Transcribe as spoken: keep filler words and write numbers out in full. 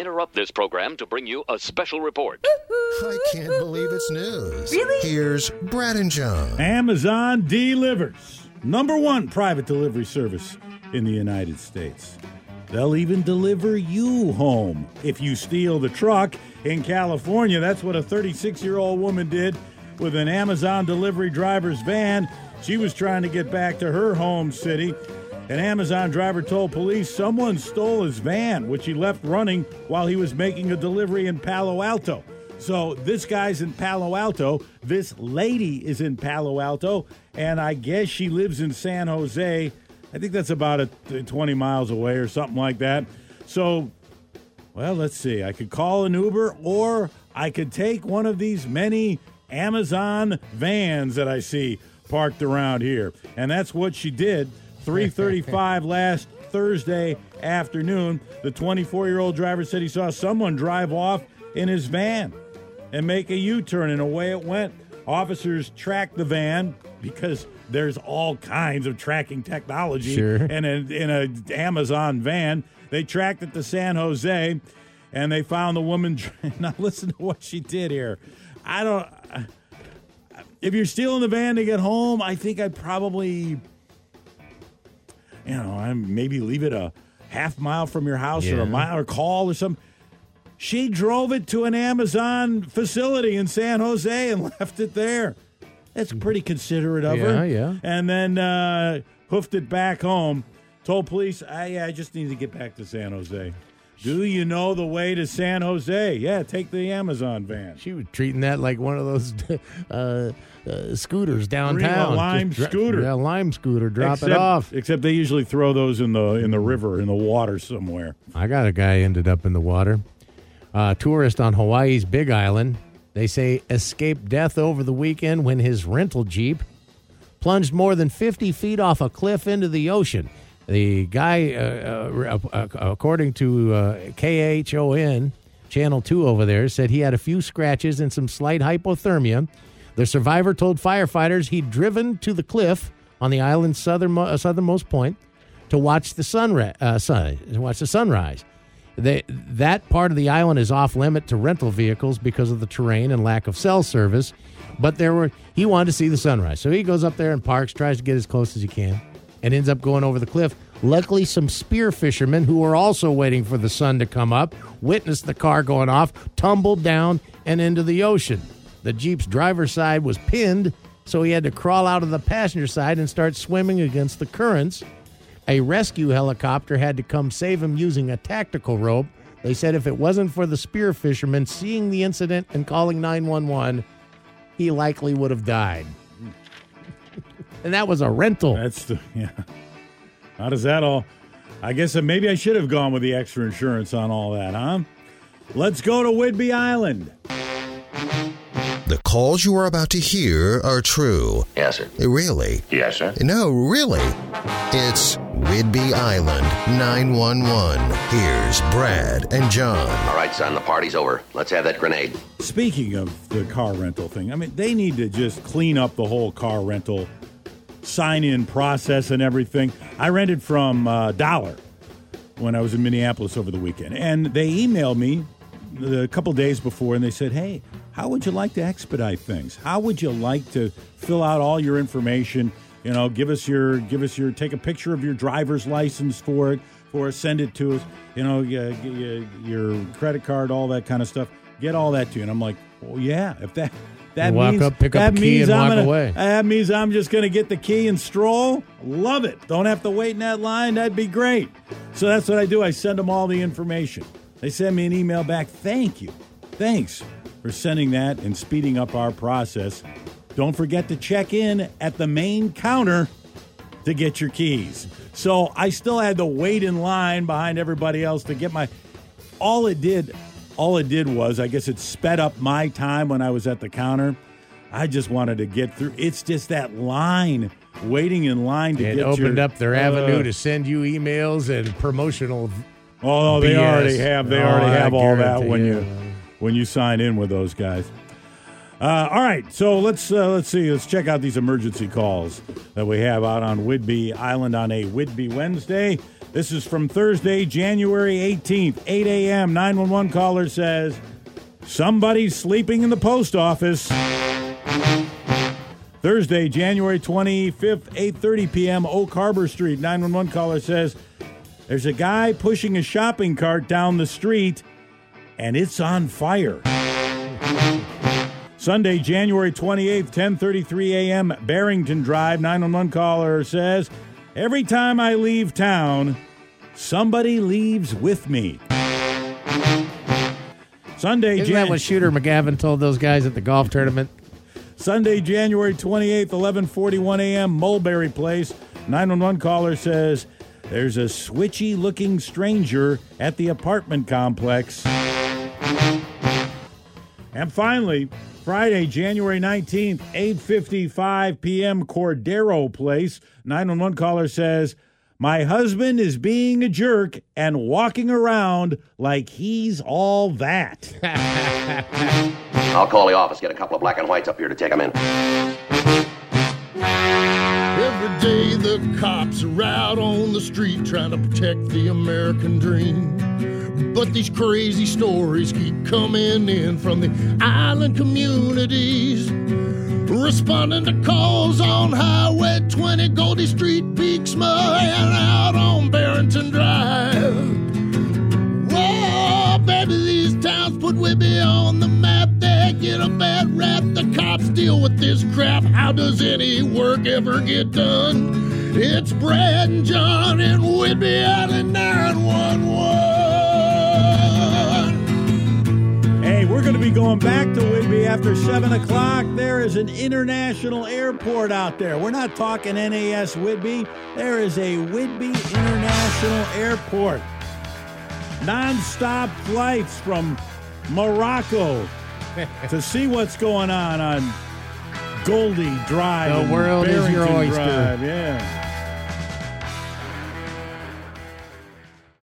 interrupt this program to bring you a special report. I can't believe it's news. Really? Here's Brad and John. Amazon delivers. Number one private delivery service in the United States. They'll even deliver you home if you steal the truck. In California, that's what a thirty-six-year-old woman did with an Amazon delivery driver's van. She was trying to get back to her home city. An Amazon driver told police someone stole his van, which he left running while he was making a delivery in Palo Alto. So this guy's in Palo Alto. This lady is in Palo Alto, and I guess she lives in San Jose. I think that's about a twenty miles away or something like that. So, well, let's see. I could call an Uber, or I could take one of these many Amazon vans that I see parked around here. And that's what she did. three thirty-five last Thursday afternoon, the twenty-four-year-old driver said he saw someone drive off in his van and make a U-turn, and away it went. Officers tracked the van because there's all kinds of tracking technology sure. in an in a Amazon van. They tracked it to San Jose, and they found the woman. Now, listen to what she did here. I don't... If you're stealing the van to get home, I think I'd probably... You know, I maybe leave it a half mile from your house yeah. or a mile or call or something. She drove it to an Amazon facility in San Jose and left it there. That's pretty considerate of yeah, her. Yeah, yeah. And then uh, hoofed it back home. Told police, I, I just need to get back to San Jose. Do you know the way to San Jose? Yeah, take the Amazon van. She was treating that like one of those uh, uh, scooters downtown. A lime just scooter. Yeah, lime scooter. Drop except, it off. Except they usually throw those in the in the river, in the water somewhere. I got a guy ended up in the water. Uh, tourist on Hawaii's Big Island. They say escaped death over the weekend when his rental Jeep plunged more than fifty feet off a cliff into the ocean. The guy, uh, uh, according to uh, K H O N, Channel two over there, said he had a few scratches and some slight hypothermia. The survivor told firefighters he'd driven to the cliff on the island's southern, uh, southernmost point to watch the sunri- uh, sun, watch the sunrise. They, that part of the island is off-limit to rental vehicles because of the terrain and lack of cell service. But there were he wanted to see the sunrise. So he goes up there and parks, tries to get as close as he can, and ends up going over the cliff. Luckily, some spear fishermen who were also waiting for the sun to come up witnessed the car going off, tumbled down, and into the ocean. The Jeep's driver's side was pinned, so he had to crawl out of the passenger side and start swimming against the currents. A rescue helicopter had to come save him using a tactical rope. They said if it wasn't for the spear fishermen seeing the incident and calling nine one one, he likely would have died. And that was a rental. That's the, yeah. How does that all... I guess maybe I should have gone with the extra insurance on all that, huh? Let's go to Whidbey Island. The calls you are about to hear are true. Yes, sir. Really? Yes, sir. No, really. It's Whidbey Island nine one one. Here's Brad and John. All right, son, the party's over. Let's have that grenade. Speaking of the car rental thing, I mean, they need to just clean up the whole car rental sign-in process and everything. I rented from uh, Dollar when I was in Minneapolis over the weekend, and they emailed me a couple days before, and they said, hey, how would you like to expedite things? How would you like to fill out all your information? You know, give us your, give us your, take a picture of your driver's license for it, for us, send it to us, you know, your, your credit card, all that kind of stuff. Get all that to you. And I'm like, well, yeah, if that... That walk means, up, pick up the key, and I'm walk gonna, away. That means I'm just going to get the key and stroll. Love it. Don't have to wait in that line. That'd be great. So that's what I do. I send them all the information. They send me an email back. Thank you. Thanks for sending that and speeding up our process. Don't forget to check in at the main counter to get your keys. So I still had to wait in line behind everybody else to get my... All it did... All it did was, I guess it sped up my time when I was at the counter. I just wanted to get through. It's just that line, waiting in line to it get your... It opened up their uh, avenue to send you emails and promotional Oh, they B S. already have. They oh, already have I all that when you, you when you sign in with those guys. Uh, all right, so let's uh, let's see. Let's check out these emergency calls that we have out on Whidbey Island on a Whidbey Wednesday. This is from Thursday, January eighteenth, eight a.m. nine one one caller says, somebody's sleeping in the post office. Thursday, January twenty-fifth, eight thirty p.m., Oak Harbor Street. nine one one caller says, there's a guy pushing a shopping cart down the street, and it's on fire. Sunday, January twenty-eighth, ten thirty-three a.m., Barrington Drive. nine one one caller says, every time I leave town, somebody leaves with me. Sunday, Isn't Jan- that what Shooter McGavin told those guys at the golf tournament? Sunday, January twenty-eighth, eleven forty-one a.m., Mulberry Place. nine one one caller says, there's a switchy-looking stranger at the apartment complex. And finally, Friday, January nineteenth, eight fifty-five p.m., Cordero Place. nine one one caller says, my husband is being a jerk and walking around like he's all that. I'll call the office, get a couple of black and whites up here to take them in. Every day the cops are out on the street trying to protect the American dream. But these crazy stories keep coming in from the island communities. Responding to calls on Highway twenty, Goldie Street, Peaksma, and out on Barrington Drive. Whoa, baby, these towns put Whidbey on the map. They get a bad rap. The cops deal with this crap. How does any work ever get done? It's Brad and John and Whidbey Island nine one one. Hey, we're going to be going back to Whidbey after seven o'clock. There is an international airport out there. We're not talking N A S-Whidbey. There is a Whidbey International Airport. Non-stop flights from Morocco to see what's going on on Goldie Drive. The world is your oyster. Drive. Yeah.